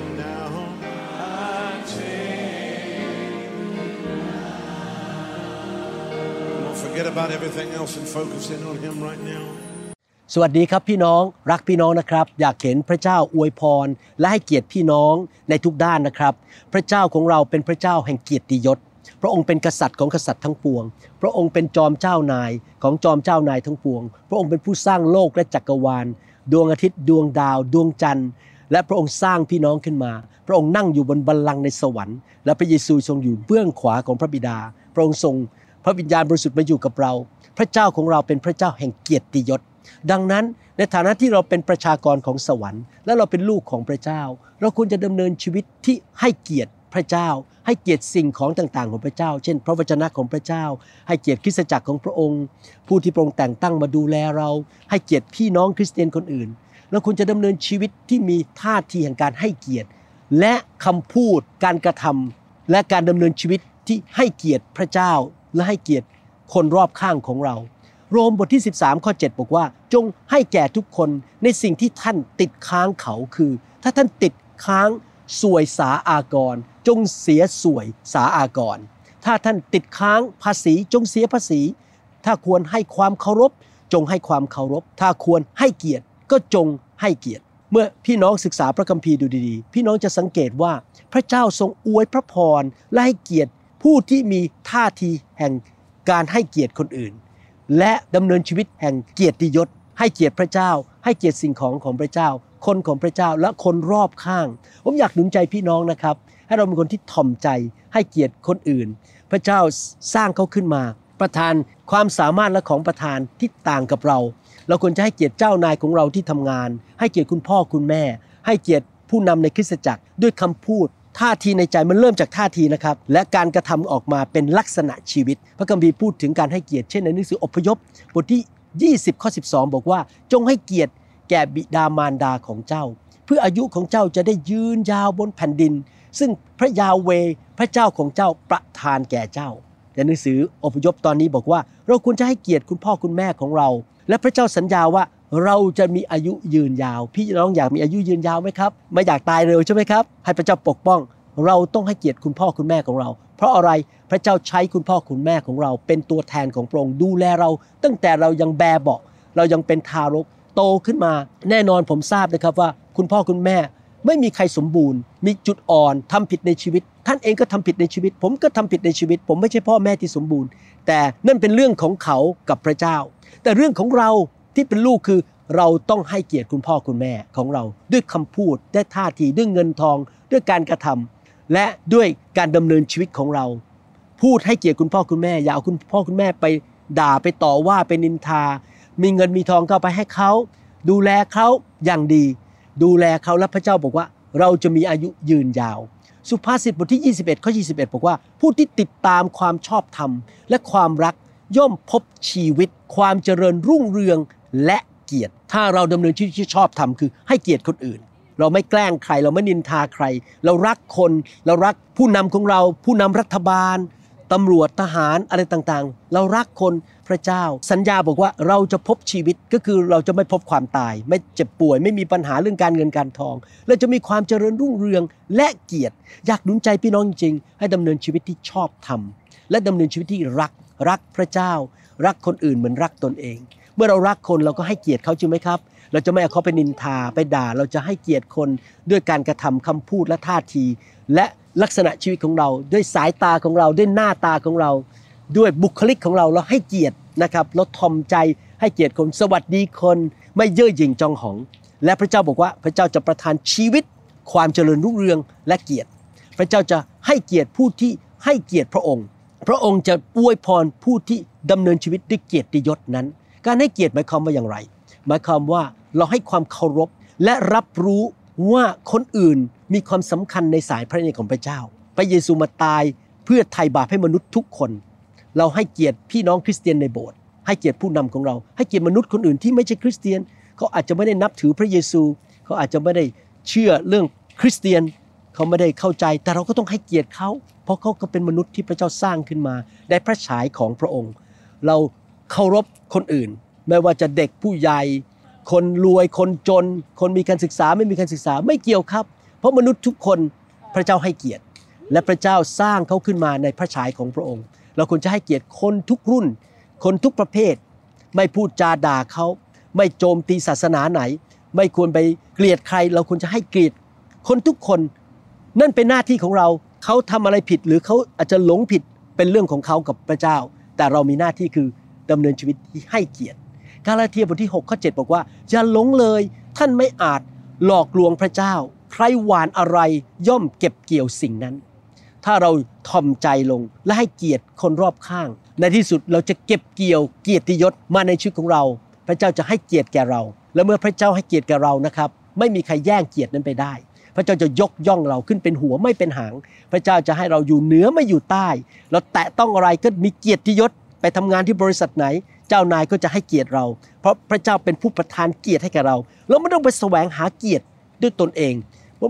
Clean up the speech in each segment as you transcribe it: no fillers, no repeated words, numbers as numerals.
it now. I take it now. Don't forget about everything else and focus in on Him right now. สวัสดีครับพี่น้องรักพี่น้องนะครับอยากเห็นพระเจ้าอวยพรและให้เกียรติพี่น้องในทุกด้านนะครับพระเจ้าของเราเป็นพระเจ้าแห่งเกียรติยศพระองค์เป็นกษัตริย์ของกษัตริย์ทั้งปวงพระองค์เป็นจอมเจ้านายของจอมเจ้านายทั้งปวงพระองค์เป็นผู้สร้างโลกและจักรวาลดวงอาทิตย์ดวงดาวดวงจันทร์และพระองค์สร้างพี่น้องขึ้นมาพระองค์นั่งอยู่บนบัลลังก์ในสวรรค์และพระเยซูทรงอยู่เบื้องขวาของพระบิดาพระองค์ทรงพระวิญญาณบริสุทธิ์มาอยู่กับเราพระเจ้าของเราเป็นพระเจ้าแห่งเกียรติยศดังนั้นในฐานะที่เราเป็นประชากรของสวรรค์และเราเป็นลูกของพระเจ้าเราควรจะดำเนินชีวิตที่ให้เกียรติพระเจ้าให้เกียรติสิ่งของต่างๆของพระเจ้าเช่นพระวจนะของพระเจ้าให้เกียรติคริสตจักรของพระองค์ผู้ที่พระองค์แต่งตั้งมาดูแลเราให้เกียรติพี่น้องคริสเตียนคนอื่นเราควรจะดำเนินชีวิตที่มีท่าทีแห่งการให้เกียรติและคำพูดการกระทำและการดำเนินชีวิตที่ให้เกียรติพระเจ้าและให้เกียรติคนรอบข้างของเราโรมบทที่13ข้อ7บอกว่าจงให้แก่ทุกคนในสิ่งที่ท่านติดค้างเขาคือถ้าท่านติดค้างสวยสาอากรจงเสียสวยสาอากรถ้าท่านติดค้างภาษีจงเสียภาษีถ้าควรให้ความเคารพจงให้ความเคารพถ้าควรให้เกียรติก็จงให้เกียรติเมื่อพี่น้องศึกษาพระคัมภีร์ดูดีๆพี่น้องจะสังเกตว่าพระเจ้าทรงอวยพระพรและให้เกียรติผู้ที่มีท่าทีแห่งการให้เกียรติคนอื่นและดำเนินชีวิตแห่งเกียรติยศให้เกียรติพระเจ้าให้เกียรติสิ่งของของพระเจ้าคนของพระเจ้าและคนรอบข้างผมอยากหนุนใจพี่น้องนะครับให้เราเป็นคนที่ถ่อมใจให้เกียรติคนอื่นพระเจ้าสร้างเขาขึ้นมาประทานความสามารถและของประทานที่ต่างกับเราเราควรจะให้เกียรติเจ้านายของเราที่ทำงานให้เกียรติคุณพ่อคุณแม่ให้เกียรติผู้นำในคริสตจักรด้วยคำพูดท่าทีในใจมันเริ่มจากท่าทีนะครับและการกระทำออกมาเป็นลักษณะชีวิตพระคัมภีร์พูดถึงการให้เกียรติเช่นในหนังสืออพยพบทที่20ข้อ12บอกว่าจงให้เกียรติแก่บิดามารดาของเจ้าเพื่ออายุของเจ้าจะได้ยืนยาวบนแผ่นดินซึ่งพระยาเวห์พระเจ้าของเจ้าประทานแก่เจ้าในหนังสืออพยพตอนนี้บอกว่าเราควรจะให้เกียรติคุณพ่อคุณแม่ของเราและพระเจ้าสัญญาว่าเราจะมีอายุยืนยาวพี่น้องอยากมีอายุยืนยาวไหมครับไม่อยากตายเร็วใช่ไหมครับให้พระเจ้าปกป้องเราต้องให้เกียรติคุณพ่อคุณแม่ของเราเพราะอะไรพระเจ้าใช้คุณพ่อคุณแม่ของเราเป็นตัวแทนของพระองค์ดูแลเราตั้งแต่เรายังแบเบาะเรายังเป็นทารกโตขึ้นมาแน่นอนผมทราบนะครับว่าคุณพ่อคุณแม่ไม่มีใครสมบูรณ์มีจุดอ่อนทำผิดในชีวิตท่านเองก็ทำผิดในชีวิตผมก็ทำผิดในชีวิตผมไม่ใช่พ่อแม่ที่สมบูรณ์แต่นั่นเป็นเรื่องของเขากับพระเจ้าแต่เรื่องของเราที่เป็นลูกคือเราต้องให้เกียรติคุณพ่อคุณแม่ของเราด้วยคำพูดด้วยท่าทีด้วยเงินทองด้วยการกระทำและด้วยการดำเนินชีวิตของเราพูดให้เกียรติคุณพ่อคุณแม่อย่าเอาคุณพ่อคุณแม่ไปด่าไปต่อว่าไปนินทามีเงินมีทองก็ไปให้เขาดูแลเขาอย่างดีดูแลเขาและพระเจ้าบอกว่าเราจะมีอายุยืนยาวสุภาษิตบทที่21ข้อ21บอกว่าผู้ที่ติดตามความชอบธรรมและความรักย่อมพบชีวิตความเจริญรุ่งเรืองและเกียรติถ้าเราดำเนินชีวิตที่ชอบธรรมคือให้เกียรติคนอื่นเราไม่แกล้งใครเราไม่นินทาใครเรารักคนเรารักผู้นำของเราผู้นำรัฐบาลตำรวจทหารอะไรต่างๆเรารักคนพระเจ้าสัญญาบอกว่าเราจะพบชีวิตก็คือเราจะไม่พบความตายไม่เจ็บป่วยไม่มีปัญหาเรื่องการเงินการทองเราจะมีความเจริญรุ่งเรืองและเกียรติอยากหนุนใจพี่น้องจริงๆให้ดำเนินชีวิตที่ชอบธรรมและดำเนินชีวิตที่รักพระเจ้ารักคนอื่นเหมือนรักตนเองเมื่อเรารักคนเราก็ให้เกียรติเขาจริงไหมครับ เราจะไม่เอาเขาไปนินทาไปด่าเราจะให้เกียรติคนด้วยการกระทำคำพูดและท่าทีและลักษณะชีวิตของเราด้วยสายตาของเราด้วยหน้าตาของเราด้วยบุคลิกของเราเราให้เกียรตินะครับเราทอมใจให้เกียรติคนสวัสดีคนไม่เย่อหยิ่งจองหองและพระเจ้าบอกว่าพระเจ้าจะประทานชีวิตความเจริญรุ่งเรืองและเกียรติพระเจ้าจะให้เกียรติผู้ที่ให้เกียรติพระองค์พระองค์จะอวยพรผู้ที่ดำเนินชีวิตด้วยเกียรติยศนั้นการให้เกียรติหมายความว่าอย่างไรหมายความว่าเราให้ความเคารพและรับรู้ว่าคนอื่นมีความสำคัญในสายพระเนตรของพระเจ้าพระเยซูมาตายเพื่อไถ่บาปให้มนุษย์ทุกคนเราให้เกียรติพี่น้องคริสเตียนในโบสถ์ให้เกียรติผู้นำของเราให้เกียรติมนุษย์คนอื่นที่ไม่ใช่คริสเตียนเขาอาจจะไม่ได้นับถือพระเยซูเขาอาจจะไม่ได้เชื่อเรื่องคริสเตียนเขาไม่ได้เข้าใจแต่เราก็ต้องให้เกียรติเขาเพราะเขาก็เป็นมนุษย์ที่พระเจ้าสร้างขึ้นมาได้พระฉายของพระองค์เราเคารพคนอื่นไม่ว่าจะเด็กผู้ใหญ่คนรวยคนจนคนมีการศึกษาไม่มีการศึกษาไม่เกี่ยวครับเพราะมนุษย์ทุกคนพระเจ้าให้เกียรติและพระเจ้าสร้างเขาขึ้นมาในพระฉายของพระองค์เราควรจะให้เกียรติคนทุกรุ่นคนทุกประเภทไม่พูดจาด่าเขาไม่โจมตีศาสนาไหนไม่ควรไปเกลียดใครเราควรจะให้เกียรติคนทุกคนนั่นเป็นหน้าที่ของเราเขาทำอะไรผิดหรือเขาอาจจะหลงผิดเป็นเรื่องของเขากับพระเจ้าแต่เรามีหน้าที่คือดำเนินชีวิตที่ให้เกียรติกาลาเทียบทที่6ข้อ7บอกว่าอย่าหลงเลยท่านไม่อาจหลอกลวงพระเจ้าใครหวานอะไรย่อมเก็บเกี่ยวสิ่งนั้นถ้าเราทอมใจลงและให้เกียรติคนรอบข้างในที่สุดเราจะเก็บเกี่ยวเกียรติยศมาในชีวิตของเราพระเจ้าจะให้เกียรติแก่เราและเมื่อพระเจ้าให้เกียรติแก่เรานะครับไม่มีใครแย่งเกียรตินั้นไปได้พระเจ้าจะยกย่องเราขึ้นเป็นหัวไม่เป็นหางพระเจ้าจะให้เราอยู่เหนือไม่อยู่ใต้เราแตะต้องอะไรก็มีเกียรติยศไปทำงานที่บริษัทไหนเจ้านายก็จะให้เกียรติเราเพราะพระเจ้าเป็นผู้ประทานเกียรติให้แก่เราเราไม่ต้องไปแสวงหาเกียรติด้วยตนเอง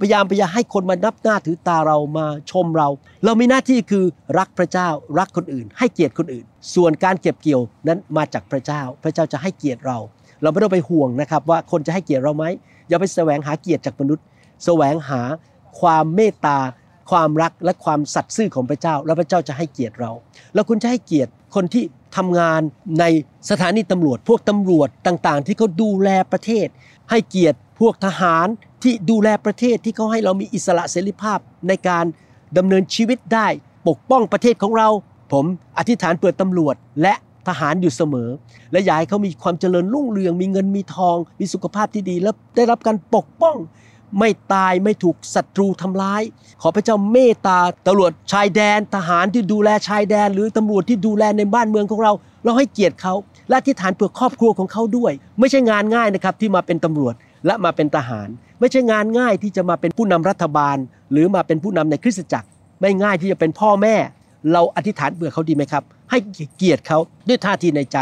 พยายามให้คนมานับหน้าถือตาเรามาชมเราเรามีหน้าที่คือรักพระเจ้ารักคนอื่นให้เกียรติคนอื่นส่วนการเก็บเกี่ยวนั้นมาจากพระเจ้าพระเจ้าจะให้เกียรติเราเราไม่ต้องไปห่วงนะครับว่าคนจะให้เกียรติเราไหมอย่าไปแสวงหาเกียรติจากมนุษย์แสวงหาความเมตตาความรักและความสัตย์ซื่อของพระเจ้าแล้วพระเจ้าจะให้เกียรติเราแล้วคุณจะให้เกียรติคนที่ทำงานในสถานีตำรวจพวกตำรวจต่างๆที่เขาดูแลประเทศให้เกียรติพวกทหารที่ดูแลประเทศที่เขาให้เรามีอิสระเสรีภาพในการดำเนินชีวิตได้ปกป้องประเทศของเราผมอธิษฐานเปิดตำรวจและทหารอยู่เสมอและอยากให้เขามีความเจริญรุ่งเรืองมีเงินมีทองมีสุขภาพที่ดีและได้รับการปกป้องไม่ตายไม่ถูกศัตรูทำร้ายขอพระเจ้าเมตตาตำรวจชายแดนทหารที่ดูแลชายแดนหรือตำรวจที่ดูแลในบ้านเมืองของเราเราให้เกียรติเขาและอธิษฐานเพื่อครอบครัวของเขาด้วยไม่ใช่งานง่ายนะครับที่มาเป็นตำรวจและมาเป็นทหารไม่ใช่งานง่ายที่จะมาเป็นผู้นำรัฐบาลหรือมาเป็นผู้นำในคริสตจักรไม่ง่ายที่จะเป็นพ่อแม่เราอธิษฐานเพื่อเขาดีไหมครับให้เกียรติเขาด้วยท่าทีในใจ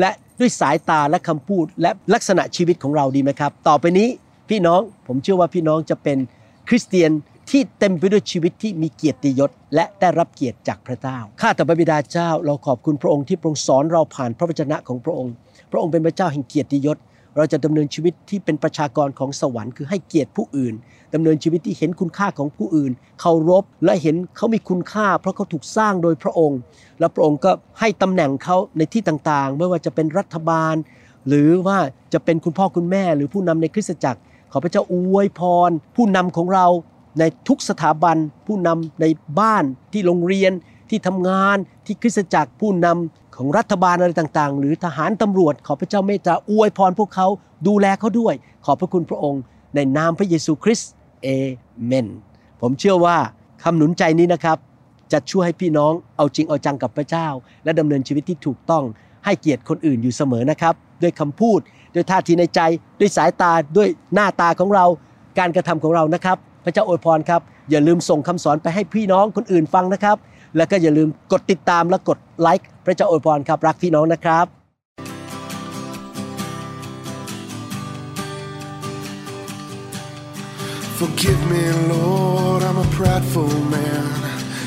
และด้วยสายตาและคำพูดและลักษณะชีวิตของเราดีไหมครับต่อไปนี้พี่น้องผมเชื่อว่าพี่น้องจะเป็นคริสเตียนที่เต็มไปด้วยชีวิตที่มีเกียรติยศและได้รับเกียรติจากพระเจ้าข้าแต่พระบิดาเจ้าเราขอบคุณพระองค์ที่ทรงสอนเราผ่านพระวจนะของพระองค์พระองค์เป็นพระเจ้าแห่งเกียรติยศเราจะดำเนินชีวิตที่เป็นประชากรของสวรรค์คือให้เกียรติผู้อื่นดำเนินชีวิตที่เห็นคุณค่าของผู้อื่นเคารพและเห็นเขามีคุณค่าเพราะเขาถูกสร้างโดยพระองค์และพระองค์ก็ให้ตำแหน่งเขาในที่ต่างๆไม่ว่าจะเป็นรัฐบาลหรือว่าจะเป็นคุณพ่อคุณแม่หรือผู้นำในคริสตจักรขอพระเจ้าอวยพรผู้นำของเราในทุกสถาบันผู้นำในบ้านที่โรงเรียนที่ทำงานที่คริสตจักรผู้นำของรัฐบาลอะไรต่างๆหรือทหารตำรวจขอพระเจ้าเมตตาอวยพรพวกเขาดูแลเขาด้วยขอบพระคุณพระองค์ในนามพระเยซูคริสต์เอเมนผมเชื่อว่าคำหนุนใจนี้นะครับจะช่วยให้พี่น้องเอาจริงเอาจังกับพระเจ้าและดำเนินชีวิตที่ถูกต้องให้เกียรติคนอื่นอยู่เสมอนะครับด้วยคำพูดด้วยท่าทีในใจด้วยสายตาด้วยหน้าตาของเราการกระทำของเรานะครับพระเจ้าอวยพรครับอย่าลืมส่งคำสอนไปให้พี่น้องคนอื่นฟังนะครับแล้วก็อย่าลืมกดติดตามและกดไลค์พระเจ้าอวยพรครับรักพี่น้องนะครับ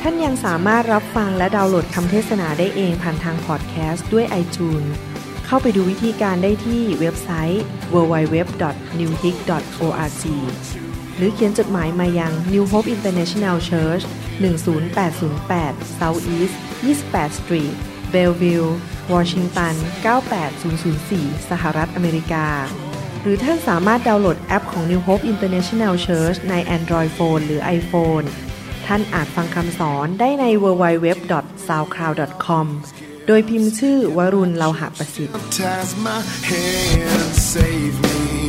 ท่านยังสามารถรับฟังและดาวน์โหลดคำเทศนาได้เองผ่านทางพอดแคสต์ด้วย iTunes เข้าไปดูวิธีการได้ที่เว็บไซต์ www.newhope.org หรือเขียนจดหมายมายัง New Hope International Church 10808 South East 28 Street Bellevue Washington 98004 สหรัฐอเมริกาหรือท่านสามารถดาวน์โหลดแอปของ New Hope International Church ใน Android Phone หรือ iPhoneท่านอาจฟังคำสอนได้ใน www.soundcloud.com โดยพิมพ์ชื่อวรุณเลาหะประสิทธิ์